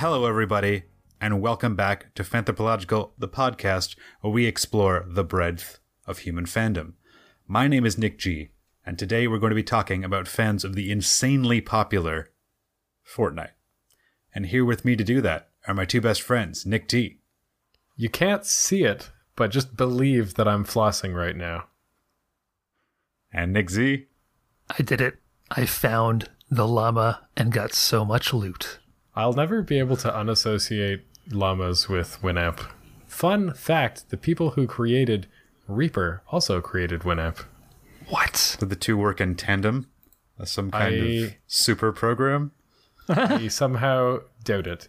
Hello, everybody, and welcome back to Phanthropological, the podcast where we explore the breadth of human fandom. My name is Nick G, and today we're going to be talking about fans of the insanely popular Fortnite. And here with me to do that are my two best friends, Nick T. You can't see it, but just believe that I'm flossing right now. And Nick Z. I did it. I found the llama and got so much loot. I'll never be able to unassociate llamas with Winamp. Fun fact, the people who created Reaper also created Winamp. What? Did the two work in tandem? Some kind of super program? I somehow doubt it.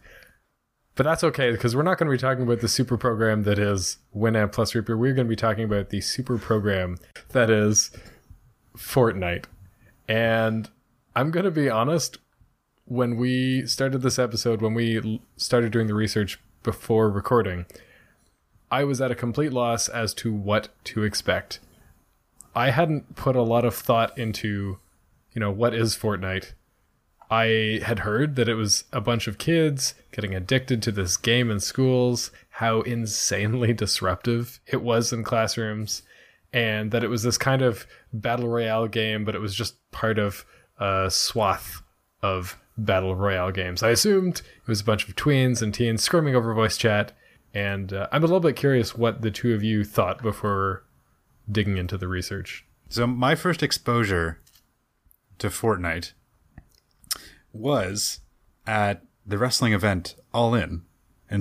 But that's okay, because we're not going to be talking about the super program that is Winamp plus Reaper. We're going to be talking about the super program that is Fortnite. And I'm going to be honest, when we started this episode, when we started doing the research before recording, I was at a complete loss as to what to expect. I hadn't put a lot of thought into, what is Fortnite? I had heard that it was a bunch of kids getting addicted to this game in schools, how insanely disruptive it was in classrooms, and that it was this kind of battle royale game, but it was just part of a swath of battle royale games. I assumed it was a bunch of tweens and teens screaming over voice chat, and I'm a little bit curious what the two of you thought before digging into the research. So my first exposure to Fortnite was at the wrestling event All in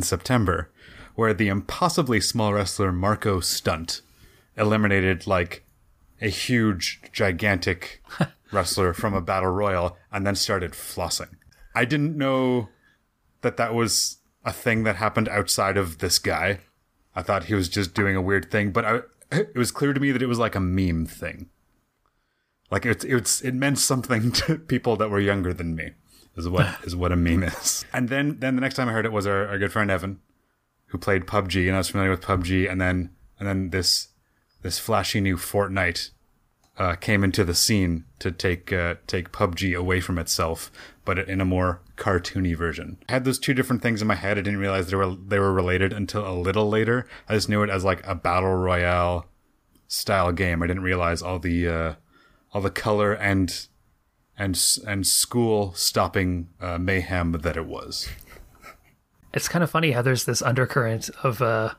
September, where the impossibly small wrestler Marco Stunt eliminated like a huge, gigantic wrestler from a battle royal and then started flossing. I didn't know that was a thing that happened outside of this guy. I thought he was just doing a weird thing, but it was clear to me that it was like a meme thing. Like it meant something to people that were younger than me, is what a meme is. And then the next time I heard it was our good friend Evan, who played PUBG, and I was familiar with PUBG, and then this flashy new Fortnite came into the scene to take PUBG away from itself, but in a more cartoony version. I had those two different things in my head. I didn't realize they were related until a little later. I just knew it as like a battle royale style game. I didn't realize all the color and school stopping mayhem that it was. It's kind of funny how there's this undercurrent of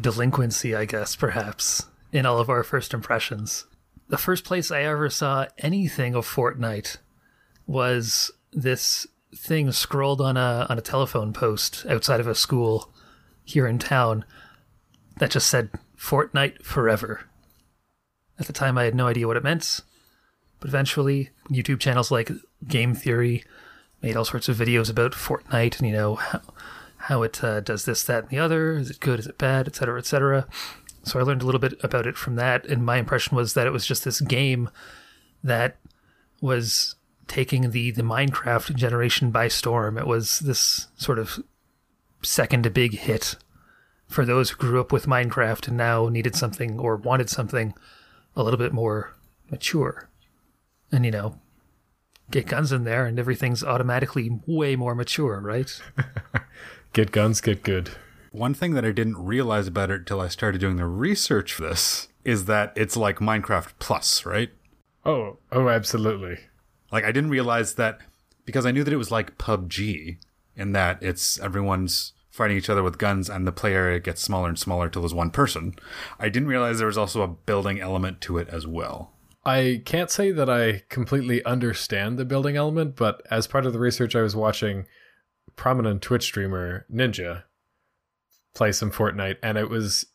delinquency, I guess, perhaps, in all of our first impressions. The first place I ever saw anything of Fortnite was this thing scrolled on a telephone post outside of a school here in town that just said Fortnite forever. At the time, I had no idea what it meant, but eventually YouTube channels like Game Theory made all sorts of videos about Fortnite and, how it does this, that, and the other. Is it good? Is it bad? Et cetera, et cetera. So I learned a little bit about it from that, and my impression was that it was just this game that was taking the Minecraft generation by storm. It was this sort of second big hit for those who grew up with Minecraft and now needed something or wanted something a little bit more mature, and get guns in there and everything's automatically way more mature, right? Get guns, get good. One thing that I didn't realize about it till I started doing the research for this is that it's like Minecraft plus, right? Oh, absolutely. Like I didn't realize that, because I knew that it was like PUBG in that it's everyone's fighting each other with guns, and the play area gets smaller and smaller till there's one person. I didn't realize there was also a building element to it as well. I can't say that I completely understand the building element, but as part of the research, I was watching prominent Twitch streamer Ninja play some Fortnite, and it was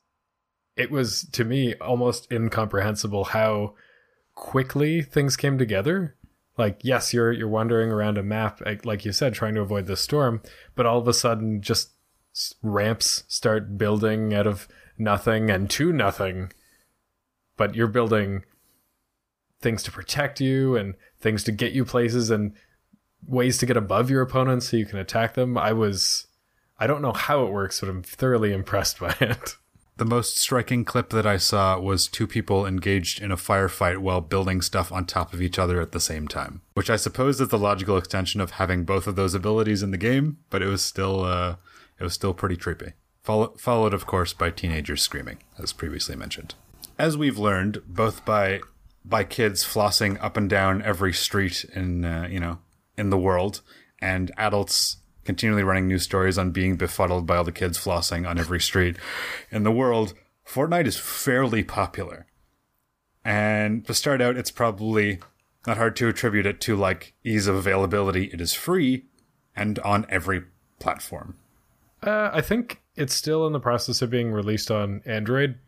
to me almost incomprehensible how quickly things came together. Like, yes, you're wandering around a map, like you said, trying to avoid the storm, but all of a sudden, just ramps start building out of nothing and to nothing, but you're building things to protect you and things to get you places and ways to get above your opponents so you can attack them. I don't know how it works, but I'm thoroughly impressed by it. The most striking clip that I saw was two people engaged in a firefight while building stuff on top of each other at the same time, which I suppose is the logical extension of having both of those abilities in the game, but it was still pretty trippy. Followed, of course, by teenagers screaming, as previously mentioned. As we've learned, both by kids flossing up and down every street in the world, and adults continually running news stories on being befuddled by all the kids flossing on every street in the world, Fortnite is fairly popular. And to start out, it's probably not hard to attribute it to, like, ease of availability. It is free and on every platform. I think it's still in the process of being released on Android,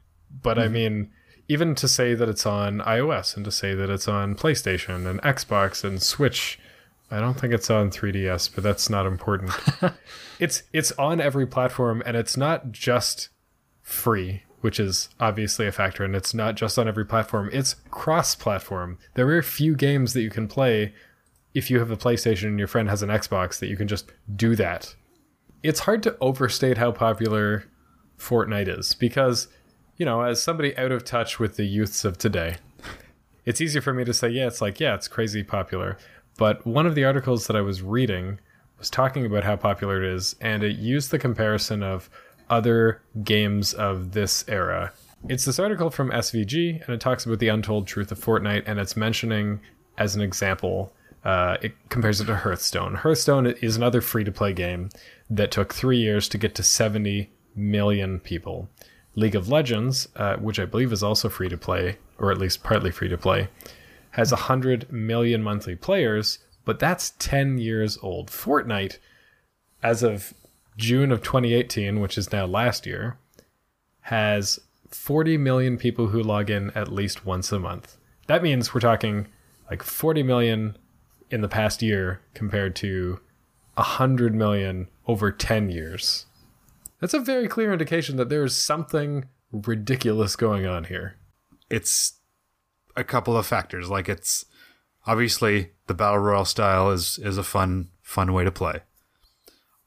but I mean, even to say that it's on iOS and to say that it's on PlayStation and Xbox and Switch, I don't think it's on 3DS, but that's not important. It's on every platform, and it's not just free, which is obviously a factor, and it's not just on every platform. It's cross-platform. There are few games that you can play if you have a PlayStation and your friend has an Xbox that you can just do that. It's hard to overstate how popular Fortnite is because, you know, as somebody out of touch with the youths of today, it's easier for me to say, it's crazy popular. But one of the articles that I was reading was talking about how popular it is, and it used the comparison of other games of this era. It's this article from SVG, and it talks about the untold truth of Fortnite, and it's mentioning, as an example, it compares it to Hearthstone. Hearthstone is another free-to-play game that took 3 years to get to 70 million people. League of Legends, which I believe is also free-to-play, or at least partly free-to-play, has 100 million monthly players, but that's 10 years old. Fortnite, as of June of 2018, which is now last year, has 40 million people who log in at least once a month. That means we're talking like 40 million in the past year compared to 100 million over 10 years. That's a very clear indication that there's something ridiculous going on here. It's a couple of factors. Like, it's obviously the battle royale style is a fun way to play.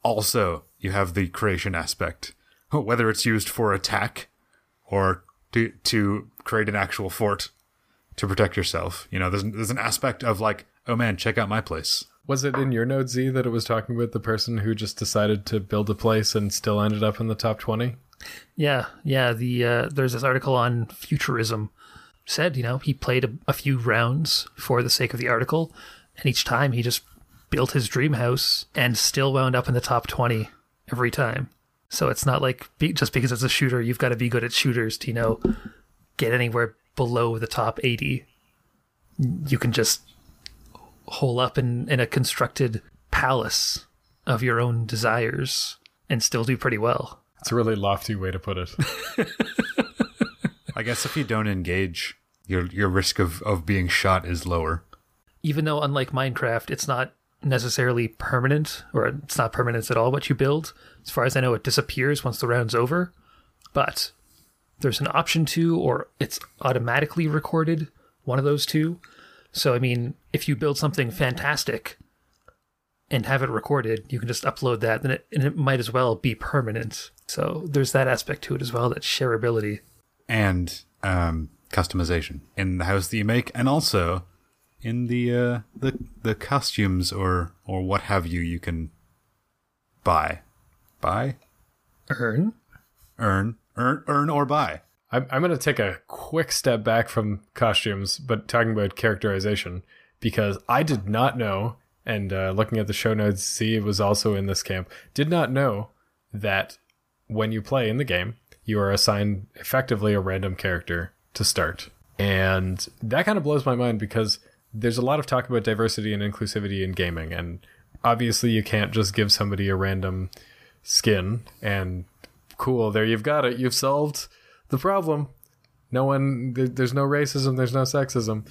Also, you have the creation aspect, whether it's used for attack or to create an actual fort to protect yourself. You know, there's an aspect of like, oh man, check out my place. Was it in your note, Z, that it was talking about the person who just decided to build a place and still ended up in the top 20? Yeah. There's this article on futurism. Said, you know, he played a few rounds for the sake of the article, and each time he just built his dream house and still wound up in the top 20 every time. So it's not like just because it's a shooter, you've got to be good at shooters to, you know, get anywhere below the top 80. You can just hole up in a constructed palace of your own desires and still do pretty well. It's a really lofty way to put it. I guess if you don't engage, your risk of being shot is lower. Even though, unlike Minecraft, it's not necessarily permanent, or it's not permanent at all what you build. As far as I know, it disappears once the round's over. But there's an option to, or it's automatically recorded, one of those two. So, I mean, if you build something fantastic and have it recorded, you can just upload that, and it might as well be permanent. So there's that aspect to it as well, that shareability. And customization in the house that you make, and also in the costumes or what have you can buy, earn or buy. I'm going to take a quick step back from costumes, but talking about characterization, because I did not know, and looking at the show notes, Z was also in this camp. Did not know that when you play in the game, you are assigned effectively a random character to start. And that kind of blows my mind because there's a lot of talk about diversity and inclusivity in gaming. And obviously you can't just give somebody a random skin and cool, there you've got it. You've solved the problem. There's no racism. There's no sexism.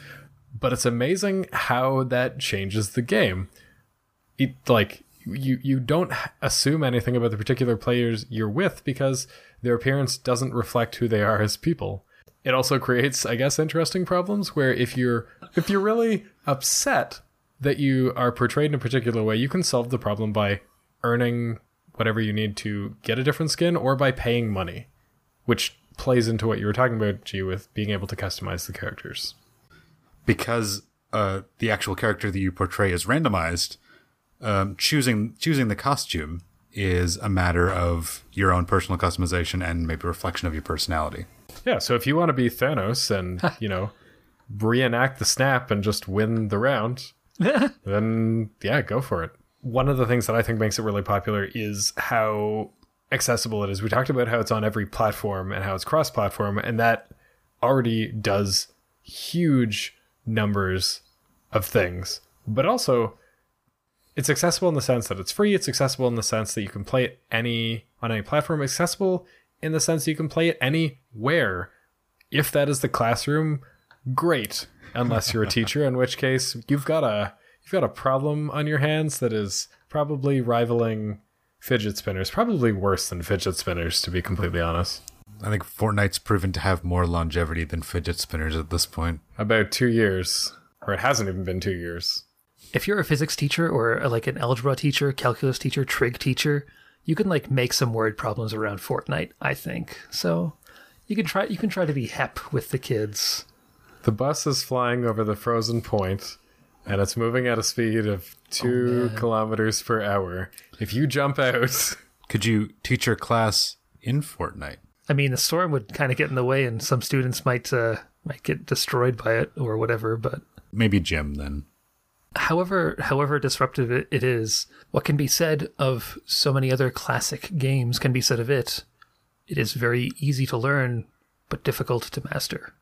But it's amazing how that changes the game. It like you don't assume anything about the particular players you're with because their appearance doesn't reflect who they are as people. It also creates, I guess, interesting problems where if you're really upset that you are portrayed in a particular way, you can solve the problem by earning whatever you need to get a different skin or by paying money, which plays into what you were talking about, G, with being able to customize the characters. Because the actual character that you portray is randomized, choosing the costume is a matter of your own personal customization and maybe reflection of your personality. Yeah, so if you want to be Thanos and, you know, reenact the snap and just win the round, then, yeah, go for it. One of the things that I think makes it really popular is how accessible it is. We talked about how it's on every platform and how it's cross-platform, and that already does huge numbers of things. But also, it's accessible in the sense that it's free. It's accessible in the sense that you can play it on any platform. Accessible in the sense you can play it anywhere. If that is the classroom, great. Unless you're a teacher, in which case you've got a problem on your hands that is probably rivaling fidget spinners. Probably worse than fidget spinners, to be completely honest. I think Fortnite's proven to have more longevity than fidget spinners at this point. About 2 years. Or it hasn't even been 2 years. If you're a physics teacher or like an algebra teacher, calculus teacher, trig teacher, you can like make some word problems around Fortnite, I think. So you can try to be hep with the kids. The bus is flying over the frozen point and it's moving at a speed of 2 kilometers per hour. If you jump out, could you teach your class in Fortnite? I mean, the storm would kind of get in the way and some students might get destroyed by it or whatever, but maybe gym then. However disruptive it is, what can be said of so many other classic games can be said of it. It is very easy to learn, but difficult to master.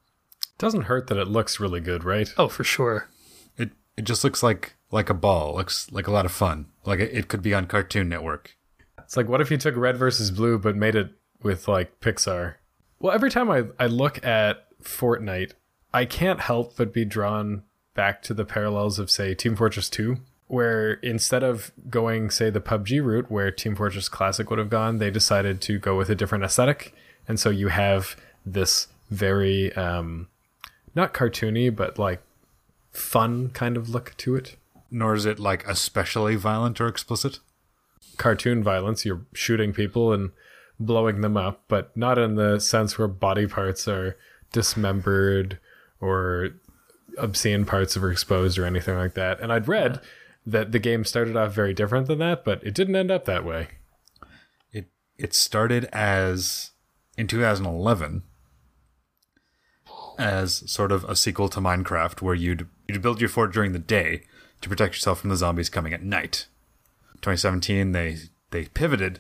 Doesn't hurt that it looks really good, right? Oh, for sure. It just looks like a ball. Looks like a lot of fun. Like it could be on Cartoon Network. It's like, what if you took Red versus Blue but made it with like Pixar? Well, every time I look at Fortnite, I can't help but be drawn back to the parallels of, say, Team Fortress 2, where instead of going, say, the PUBG route, where Team Fortress Classic would have gone, they decided to go with a different aesthetic. And so you have this very, not cartoony, but like fun kind of look to it. Nor is it like especially violent or explicit. Cartoon violence, you're shooting people and blowing them up, but not in the sense where body parts are dismembered or obscene parts of her exposed or anything like that. And I'd read that the game started off very different than that, but it didn't end up that way. It started as in 2011 as sort of a sequel to Minecraft, where you'd build your fort during the day to protect yourself from the zombies coming at night. 2017 they pivoted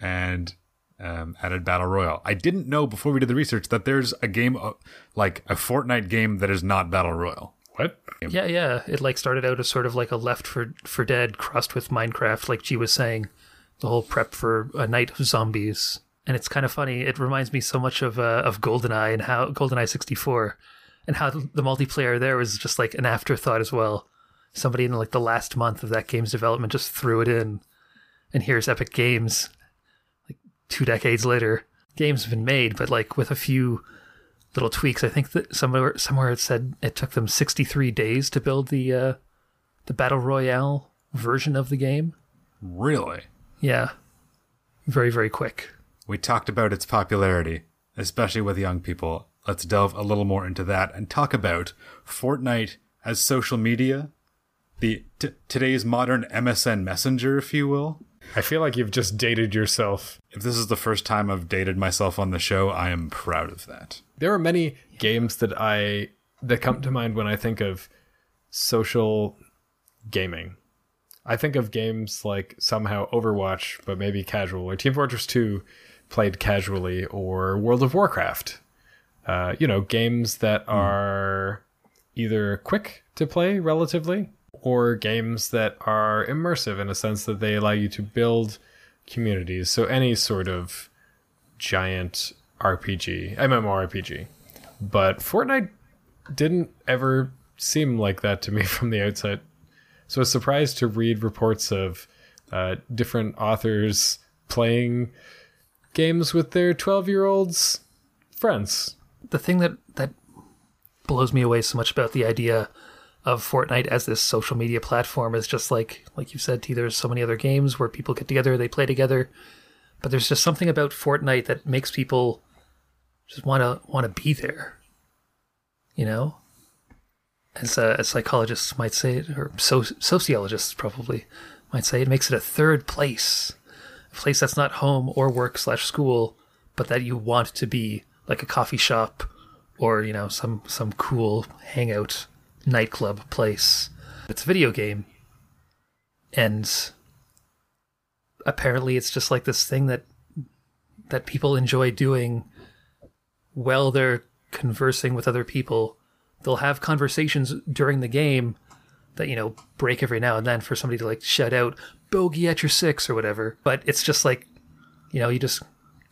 and added Battle Royale. I didn't know before we did the research that there's a game, like a Fortnite game that is not Battle Royale. What? Yeah. It like started out as sort of like a Left 4 Dead crossed with Minecraft, like G was saying, the whole prep for a night of zombies. And it's kind of funny. It reminds me so much of Goldeneye and how Goldeneye 64 and how the multiplayer there was just like an afterthought as well. Somebody in like the last month of that game's development just threw it in. And here's Epic Games. 2 decades later, games have been made, but like with a few little tweaks. I think that somewhere it said it took them 63 days to build the Battle Royale version of the game. Really? Yeah. Very, very quick. We talked about its popularity, especially with young people. Let's delve a little more into that and talk about Fortnite as social media, the today's modern MSN Messenger, if you will. I feel like you've just dated yourself. If this is the first time I've dated myself on the show, I am proud of that. There are many games that come to mind when I think of social gaming. I think of games like somehow Overwatch, but maybe casual, or Team Fortress 2 played casually, or World of Warcraft. Games that are either quick to play relatively, or games that are immersive in a sense that they allow you to build communities. So any sort of giant RPG, MMORPG. But Fortnite didn't ever seem like that to me from the outset. So I was surprised to read reports of different authors playing games with their 12-year-olds friends. The thing that blows me away so much about the idea of Fortnite as this social media platform is just like you said, T, there's so many other games where people get together, they play together, but there's just something about Fortnite that makes people just want to be there, you know? As psychologists might say it, or sociologists probably might say, it makes it a third place, a place that's not home or work/school, but that you want to be, like a coffee shop or, you know, some cool hangout nightclub place. It's a video game, and apparently it's just like this thing that people enjoy doing while they're conversing with other people. They'll have conversations during the game that, you know, break every now and then for somebody to, like, shout out, bogey at your six or whatever. But it's just like, you know, you just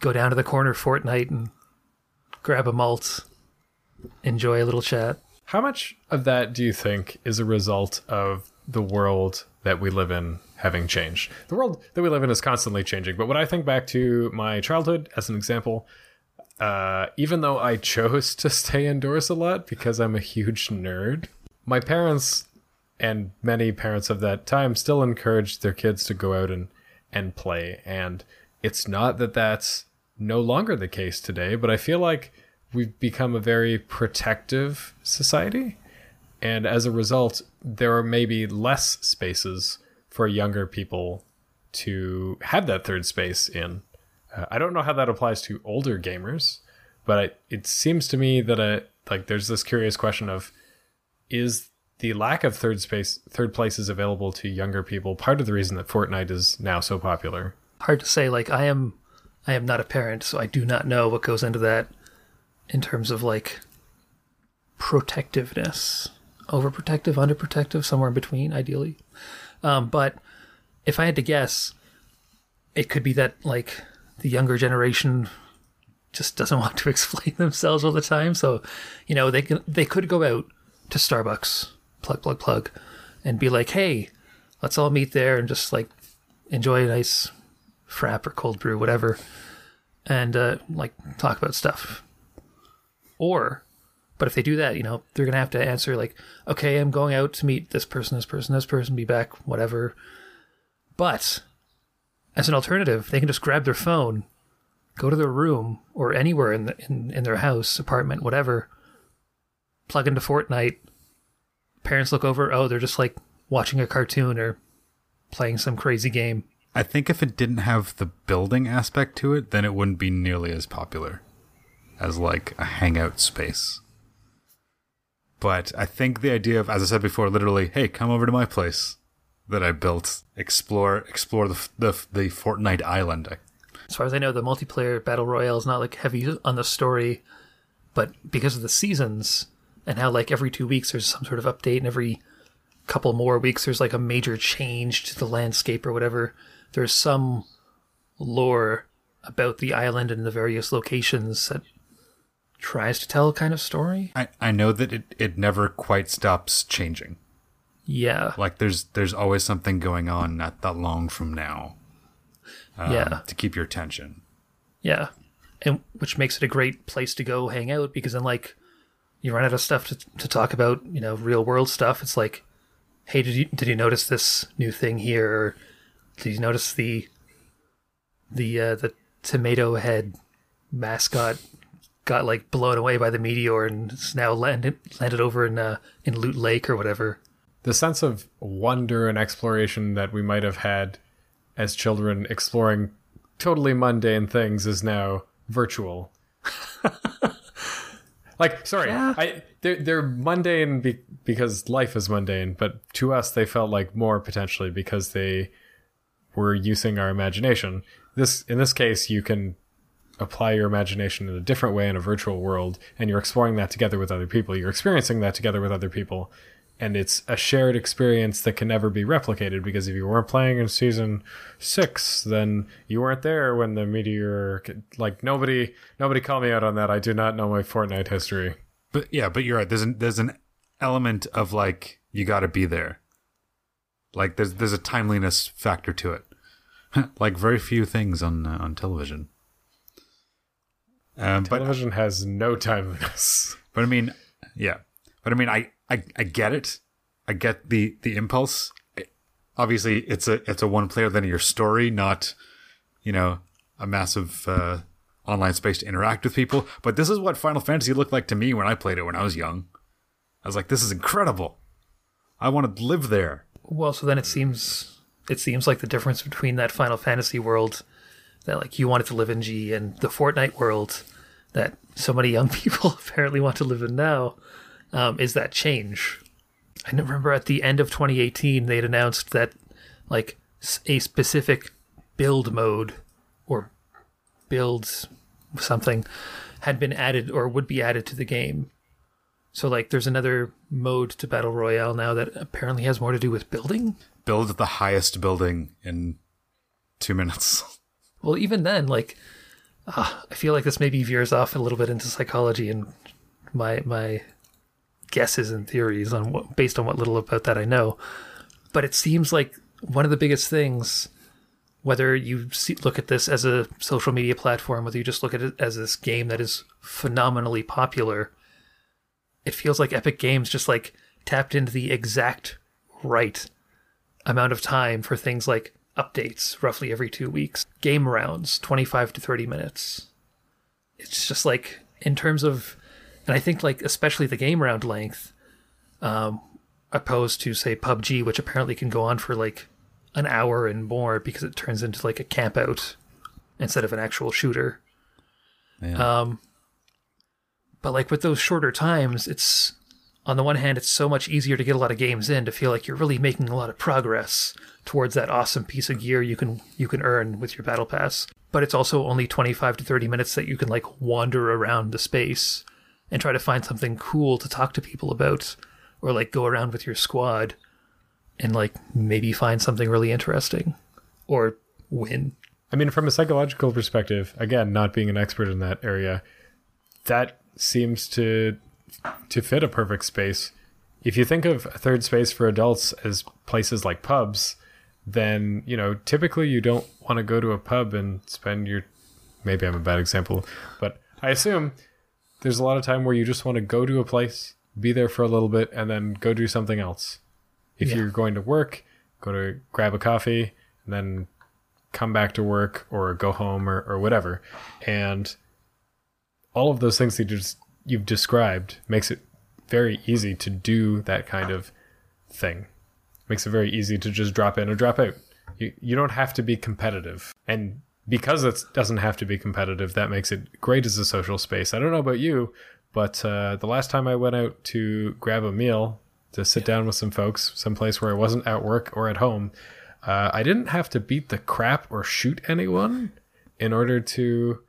go down to the corner of Fortnite and grab a malt, enjoy a little chat. How much of that do you think is a result of the world that we live in having changed? The world that we live in is constantly changing. But when I think back to my childhood as an example, even though I chose to stay indoors a lot because I'm a huge nerd, my parents and many parents of that time still encouraged their kids to go out and play. And it's not that that's no longer the case today, but I feel like we've become a very protective society. And as a result, there are maybe less spaces for younger people to have that third space in. I don't know how that applies to older gamers, but it seems to me that there's this curious question of, is the lack of third places available to younger people part of the reason that Fortnite is now so popular? Hard to say. Like, I am not a parent, so I do not know what goes into that in terms of, like, protectiveness, overprotective, underprotective, somewhere in between, ideally. But if I had to guess, it could be that, like, the younger generation just doesn't want to explain themselves all the time. So, you know, they could go out to Starbucks, plug, and be like, hey, let's all meet there and just, like, enjoy a nice frap or cold brew, whatever, and, like, talk about stuff. But if they do that, you know, they're going to have to answer, like, okay, I'm going out to meet this person, be back, whatever. But as an alternative, they can just grab their phone, go to their room or anywhere in their house, apartment, whatever, plug into Fortnite. Parents look over, oh, they're just, like, watching a cartoon or playing some crazy game. I think if it didn't have the building aspect to it, then it wouldn't be nearly as popular as, like, a hangout space. But I think the idea of, as I said before, literally, hey, come over to my place that I built, explore the Fortnite island. As far as I know, the multiplayer battle royale is not, like, heavy on the story, but because of the seasons and how, like, every 2 weeks there's some sort of update and every couple more weeks there's, like, a major change to the landscape or whatever, there's some lore about the island and the various locations that tries to tell a kind of story. I know that it never quite stops changing. Yeah. Like, there's always something going on not that long from now. Yeah. To keep your attention. Yeah. And which makes it a great place to go hang out, because then, like, you run out of stuff to talk about, you know, real world stuff. It's like, hey, did you notice this new thing here? Or did you notice the tomato head mascot got, like, blown away by the meteor and it's now landed over in Loot Lake or whatever. The sense of wonder and exploration that we might have had as children exploring totally mundane things is now virtual. Like, sorry, yeah. They're mundane because life is mundane, but to us they felt like more potentially because they were using our imagination. In this case, you can apply your imagination in a different way in a virtual world, and you're exploring that together with other people. You're experiencing that together with other people, and it's a shared experience that can never be replicated, because if you weren't playing in season 6, then you weren't there when the meteor... Like, nobody call me out on that. I do not know my Fortnite history. But yeah, but you're right. There's an element of, like, you gotta be there. Like, there's a timeliness factor to it. Like, very few things on television. Television has no timeliness. But I mean, yeah. But I mean, I get it. I get the impulse. Obviously, it's a one player, then your story, not, you know, a massive online space to interact with people. But this is what Final Fantasy looked like to me when I played it when I was young. I was like, this is incredible. I want to live there. Well, so then it seems like the difference between that Final Fantasy world that like you wanted to live in G and the Fortnite world that so many young people apparently want to live in now is that change. I remember at the end of 2018, they'd announced that like a specific build mode or builds something had been added or would be added to the game. So like there's another mode to Battle Royale now that apparently has more to do with building. Build the highest building in 2 minutes. Well, even then, like I feel like this maybe veers off a little bit into psychology and my guesses and theories on what, based on what little about that I know. But it seems like one of the biggest things, whether you look at this as a social media platform, whether you just look at it as this game that is phenomenally popular, it feels like Epic Games just like tapped into the exact right amount of time for things like updates roughly every 2 weeks, game rounds, 25 to 30 minutes. It's just like in terms of, and I think like especially the game round length, opposed to say PUBG, which apparently can go on for like an hour and more because it turns into like a camp out instead of an actual shooter. Yeah. But like with those shorter times, it's on the one hand, it's so much easier to get a lot of games in to feel like you're really making a lot of progress towards that awesome piece of gear you can earn with your battle pass. But it's also only 25 to 30 minutes that you can like wander around the space and try to find something cool to talk to people about or like go around with your squad and like maybe find something really interesting or win. I mean, from a psychological perspective, again, not being an expert in that area, that seems to fit a perfect space. If you think of a third space for adults as places like pubs, then, you know, typically you don't want to go to a pub and spend your... Maybe I'm a bad example, but I assume there's a lot of time where you just want to go to a place, be there for a little bit, and then go do something else. If you're going to work, go to grab a coffee and then come back to work or go home or whatever. And all of those things that you've described makes it very easy to do that kind of thing. Makes it very easy to just drop in or drop out. You don't have to be competitive. And because it doesn't have to be competitive, that makes it great as a social space. I don't know about you, but the last time I went out to grab a meal... to sit down with some folks, someplace where I wasn't at work or at home, I didn't have to beat the crap or shoot anyone in order to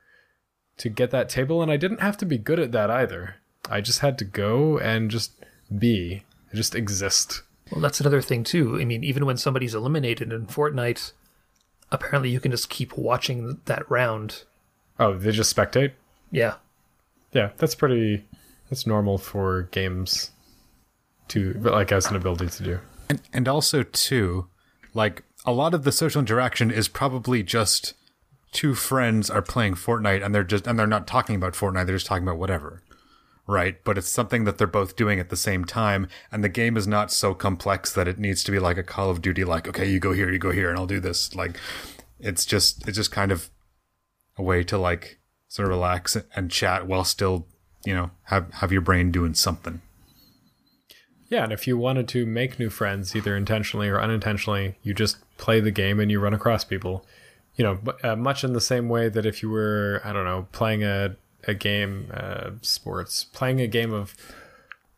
get that table, and I didn't have to be good at that either. I just had to go and just be, just exist. Well, that's another thing too. I mean, even when somebody's eliminated in Fortnite, apparently you can just keep watching that round. Oh, they just spectate? Yeah. Yeah, that's normal for games. But like as an ability to do. And also too, like a lot of the social interaction is probably just two friends are playing Fortnite and they're not talking about Fortnite, they're just talking about whatever. Right? But it's something that they're both doing at the same time, and the game is not so complex that it needs to be like a Call of Duty, like, okay, you go here, and I'll do this. Like it's just kind of a way to like sort of relax and chat while still, you know, have your brain doing something. Yeah, and if you wanted to make new friends, either intentionally or unintentionally, you just play the game and you run across people. You know, much in the same way that if you were, I don't know, playing a game, playing a game of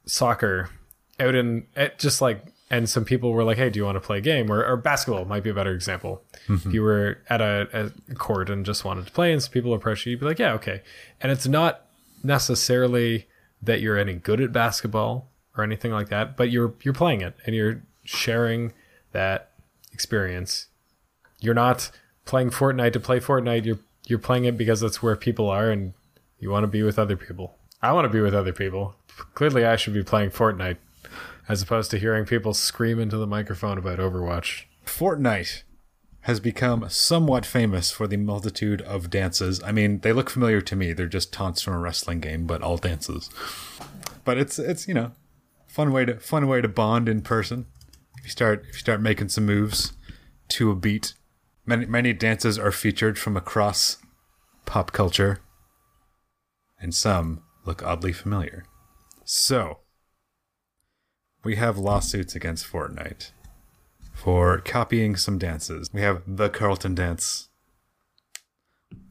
soccer out in, just like, and some people were like, hey, do you want to play a game? Or basketball might be a better example. Mm-hmm. If you were at a court and just wanted to play and some people approached you, you'd be like, yeah, okay. And it's not necessarily that you're any good at basketball or anything like that, but you're playing it and you're sharing that experience. You're not playing Fortnite to play Fortnite. You're playing it because that's where people are and you want to be with other people. I want to be with other people. Clearly I should be playing Fortnite as opposed to hearing people scream into the microphone about Overwatch. Fortnite has become somewhat famous for the multitude of dances. I mean, they look familiar to me. They're just taunts from a wrestling game, but all dances. But it's you know, Fun way to bond in person. If you start making some moves to a beat. Many dances are featured from across pop culture. and some look oddly familiar. So, we have lawsuits against Fortnite for copying some dances. We have the Carlton dance.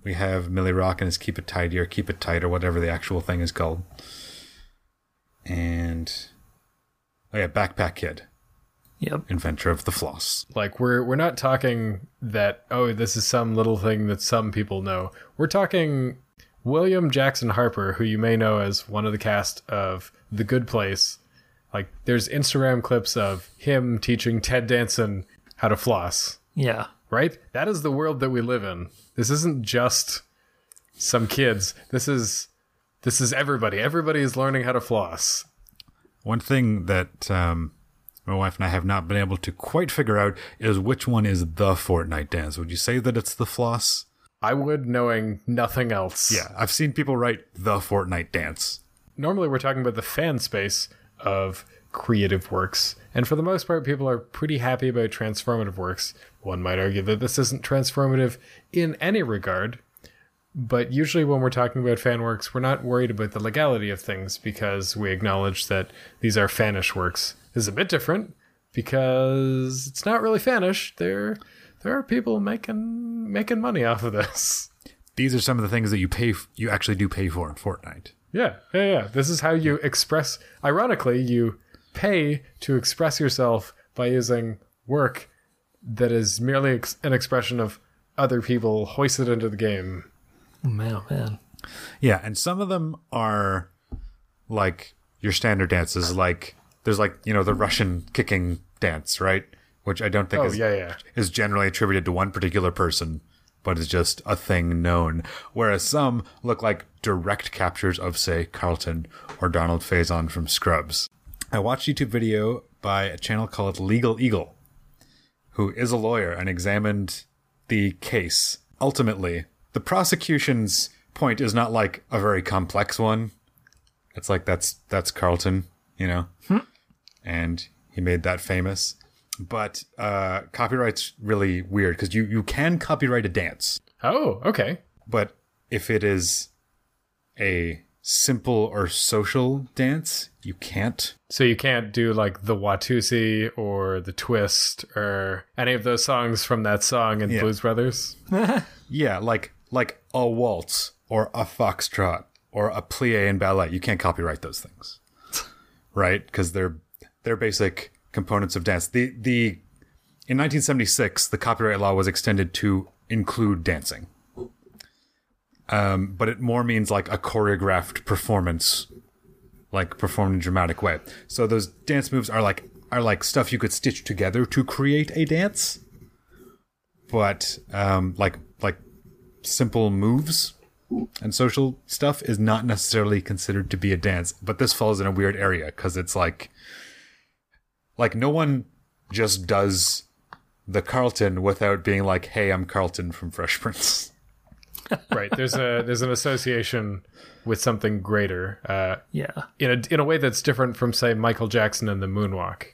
We have Millie Rock and his Keep It Tight or Keep It Tight or whatever the actual thing is called. And, oh yeah, Backpack Kid. Yep. Inventor of the floss. Like, we're not talking that, oh, this is some little thing that some people know. We're talking William Jackson Harper, who you may know as one of the cast of The Good Place. Like, there's Instagram clips of him teaching Ted Danson how to floss. Yeah. Right? That is the world that we live in. This isn't just some kids. This is everybody. Everybody is learning how to floss. One thing that my wife and I have not been able to quite figure out is which one is the Fortnite dance. Would you say that it's the floss? I would, knowing nothing else. Yeah, I've seen people write the Fortnite dance. Normally we're talking about the fan space of creative works, and for the most part people are pretty happy about transformative works. One might argue that this isn't transformative in any regard, but usually when we're talking about fan works, we're not worried about the legality of things because we acknowledge that these are fanish works. Is a bit different because it's not really fanish. There are people making money off of this. These are some of the things that you actually do pay for in Fortnite. Yeah. This is how you express. Ironically, you pay to express yourself by using work that is merely an expression of other people hoisted into the game. Man. Yeah, and some of them are like your standard dances, like. There's like, you know, the Russian kicking dance, right? Which I don't think is generally attributed to one particular person, but is just a thing known. Whereas some look like direct captures of, say, Carlton or Donald Faison from Scrubs. I watched a YouTube video by a channel called Legal Eagle, who is a lawyer and examined the case. Ultimately, the prosecution's point is not like a very complex one. It's like, that's Carlton, you know? And he made that famous. But copyright's really weird because you can copyright a dance. Oh, okay. But if it is a simple or social dance, you can't. So you can't do like the Watusi or the Twist or any of those songs from that song in Blues Brothers. Yeah, like a waltz or a foxtrot or a plie in ballet. You can't copyright those things, right? Because they're basic components of dance. In 1976, the copyright law was extended to include dancing. But it more means like a choreographed performance, like performed in a dramatic way. So those dance moves are like stuff you could stitch together to create a dance. But like simple moves and social stuff is not necessarily considered to be a dance. But this falls in a weird area because it's like... Like, no one just does the Carlton without being like, hey, I'm Carlton from Fresh Prince. Right. There's an association with something greater. In a way that's different from, say, Michael Jackson and the Moonwalk.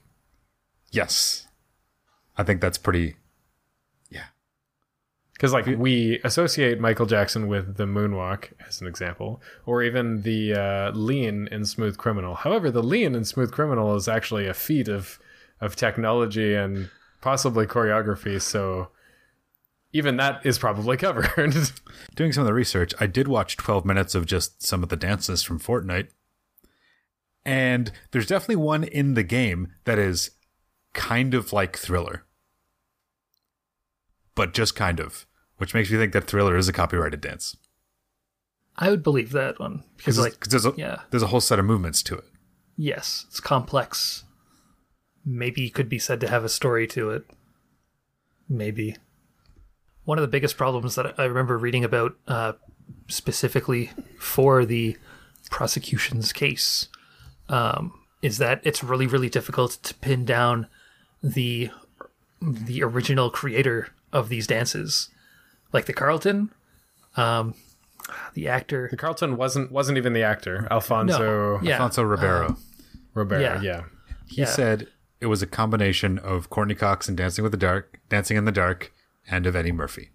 Yes. I think that's pretty... Yeah. Because, like, we associate Michael Jackson with the Moonwalk, as an example. Or even the lean in Smooth Criminal. However, the lean in Smooth Criminal is actually a feat of technology and possibly choreography. So even that is probably covered. Doing some of the research, I did watch 12 minutes of just some of the dances from Fortnite. And there's definitely one in the game that is kind of like Thriller. But just kind of, which makes me think that Thriller is a copyrighted dance. I would believe that one. Because there's a whole set of movements to it. Yes, it's complex. Maybe could be said to have a story to it. Maybe. One of the biggest problems that I remember reading about specifically for the prosecution's case is that it's really, really difficult to pin down the original creator of these dances. Like the Carlton, the actor. The Carlton wasn't even the actor. Alfonso Ribeiro. Ribeiro. He said it was a combination of Courtney Cox and Dancing in the Dark, and of Eddie Murphy.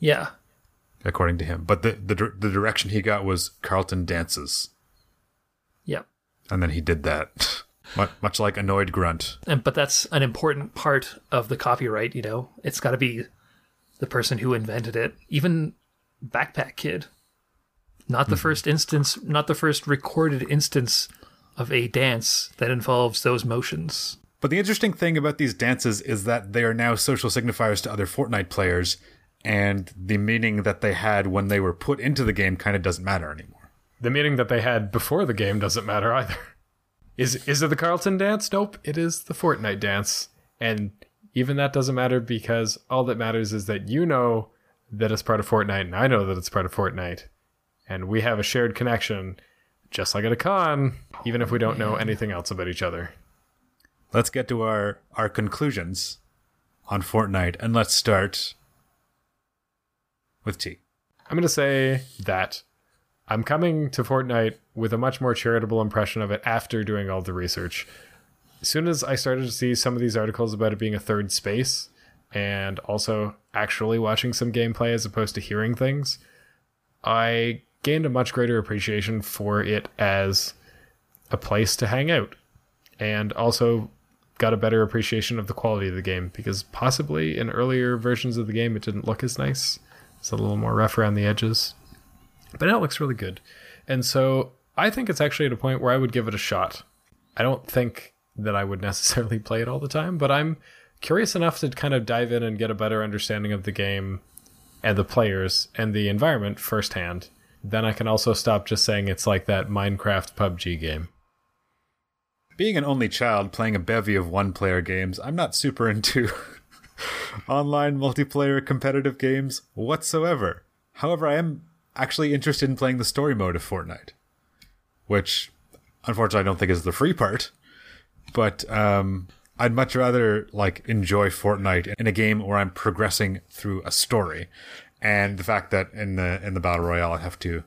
Yeah. according to him. But the direction he got was Carlton dances. Yep. And then he did that. Much like Annoyed Grunt. But that's an important part of the copyright, you know? It's got to be the person who invented it. Even Backpack Kid. Not the first instance, not the first recorded instance of a dance that involves those motions. But the interesting thing about these dances is that they are now social signifiers to other Fortnite players, and the meaning that they had when they were put into the game kind of doesn't matter anymore. The meaning that they had before the game doesn't matter either. Is it the Carlton dance? Nope, it is the Fortnite dance. And even that doesn't matter, because all that matters is that you know that it's part of Fortnite, and I know that it's part of Fortnite. And we have a shared connection, just like at a con, even if we don't know anything else about each other. Let's get to our conclusions on Fortnite, and let's start with T. I'm going to say that I'm coming to Fortnite with a much more charitable impression of it after doing all the research. As soon as I started to see some of these articles about it being a third space, and also actually watching some gameplay as opposed to hearing things, I gained a much greater appreciation for it as a place to hang out, and also got a better appreciation of the quality of the game, because possibly in earlier versions of the game it didn't look as nice. It's a little more rough around the edges, but now it looks really good. And so I think it's actually at a point where I would give it a shot. I don't think that I would necessarily play it all the time, but I'm curious enough to kind of dive in and get a better understanding of the game and the players and the environment firsthand. Then I can also stop just saying it's like that Minecraft PUBG game. Being an only child playing a bevy of one-player games, I'm not super into online multiplayer competitive games whatsoever. However, I am actually interested in playing the story mode of Fortnite, which unfortunately I don't think is the free part, but I'd much rather enjoy Fortnite in a game where I'm progressing through a story. And the fact that in the Battle Royale I have to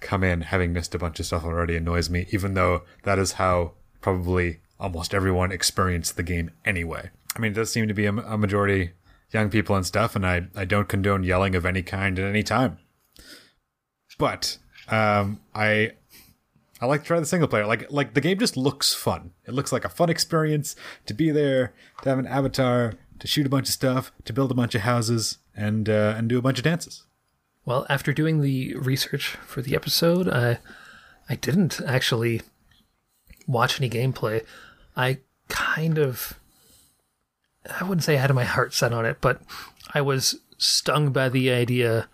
come in having missed a bunch of stuff already annoys me, even though that is how probably almost everyone experienced the game anyway. I mean, it does seem to be a majority young people and stuff, and I don't condone yelling of any kind at any time. But I like to try the single player. Like the game just looks fun. It looks like a fun experience to be there, to have an avatar, to shoot a bunch of stuff, to build a bunch of houses, and do a bunch of dances. Well, after doing the research for the episode, I didn't actually watch any gameplay. I wouldn't say I had my heart set on it, but I was stung by the idea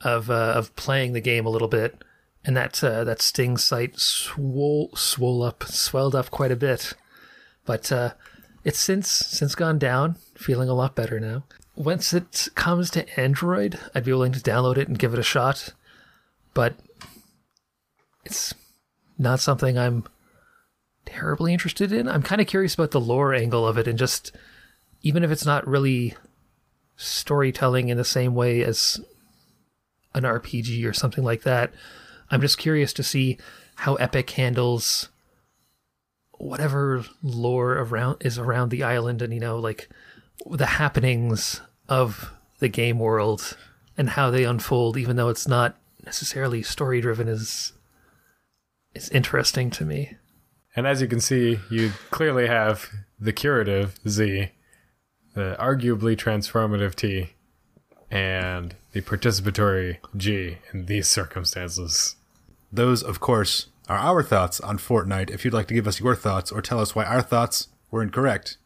of playing the game a little bit. And that sting site swelled up quite a bit. But it's since gone down, feeling a lot better now. Once it comes to Android, I'd be willing to download it and give it a shot. But it's not something I'm terribly interested in. I'm kind of curious about the lore angle of it, and just, even if it's not really storytelling in the same way as an RPG or something like that, I'm just curious to see how Epic handles whatever lore around the island, and, the happenings of the game world and how they unfold, even though it's not necessarily story-driven, is interesting to me. And as you can see, you clearly have the curative Z, the arguably transformative T, and the participatory G in these circumstances. Those, of course, are our thoughts on Fortnite. If you'd like to give us your thoughts or tell us why our thoughts were incorrect,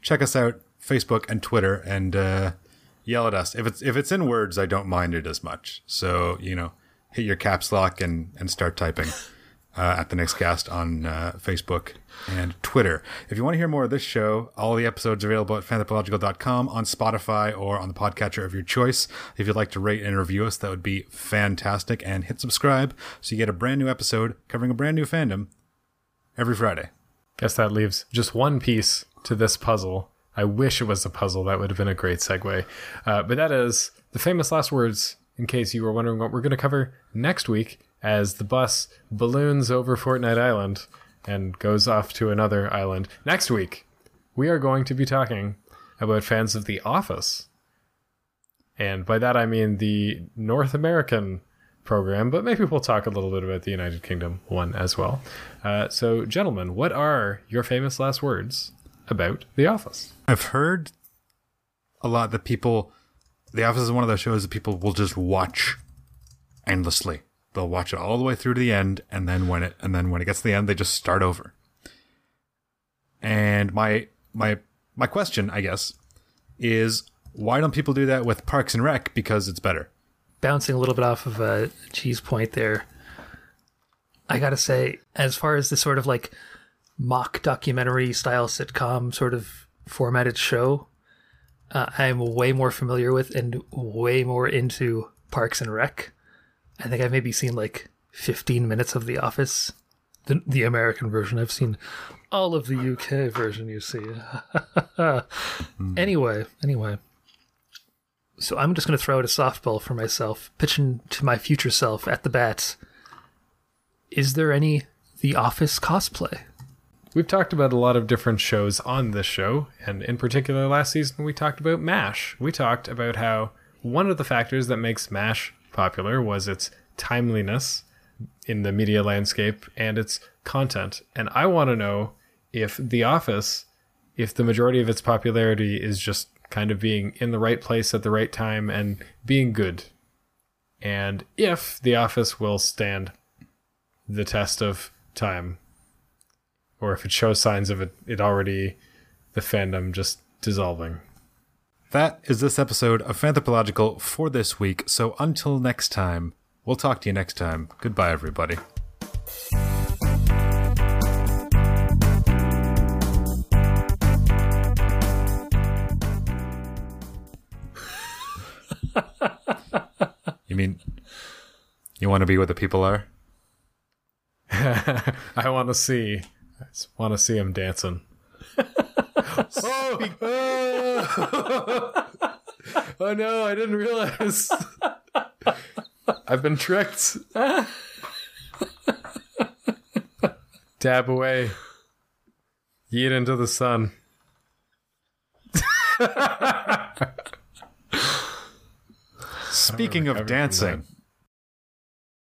check us out, Facebook and Twitter, and yell at us. If it's in words, I don't mind it as much. So, hit your caps lock and start typing at the next cast on Facebook and Twitter. If you want to hear more of this show, all the episodes are available at phanthropological.com, on Spotify, or on the podcatcher of your choice. If you'd like to rate and review us, that would be fantastic. And hit subscribe so you get a brand new episode covering a brand new fandom every Friday. Guess that leaves just one piece to this puzzle. I wish it was a puzzle. That would have been a great segue. But that is the famous last words, in case you were wondering what we're going to cover next week, as the bus balloons over Fortnite Island and goes off to another island. Next week, we are going to be talking about fans of The Office And by that, I mean the North American program, but maybe we'll talk a little bit about the United Kingdom one as well. So, gentlemen, what are your famous last words about The Office? I've heard a lot that people... The Office is one of those shows that people will just watch endlessly. They'll watch it all the way through to the end, and then when it gets to the end, they just start over. And my question, I guess, is why don't people do that with Parks and Rec? Because it's better. Bouncing a little bit off of G's point there, I gotta say, as far as this sort of like mock documentary style sitcom sort of formatted show, I'm way more familiar with and way more into Parks and Rec. I think I've maybe seen like 15 minutes of The Office, the American version. I've seen all of the UK version, you see. Anyway. So I'm just going to throw out a softball for myself, pitching to my future self at the bat. Is there any The Office cosplay? We've talked about a lot of different shows on this show, and in particular last season we talked about M.A.S.H. We talked about how one of the factors that makes M.A.S.H. popular was its timeliness in the media landscape and its content. And I want to know if The Office, if the majority of its popularity is just kind of being in the right place at the right time and being good, and if The Office will stand the test of time, or if it shows signs of it already, the fandom just dissolving. That is this episode of Phanthropological for this week. So until next time, we'll talk to you next time. Goodbye, everybody. You mean, you want to be where the people are? I just want to see him dancing. Oh no, I didn't realize. I've been tricked. Dab away. Yeet into the sun. Speaking of dancing.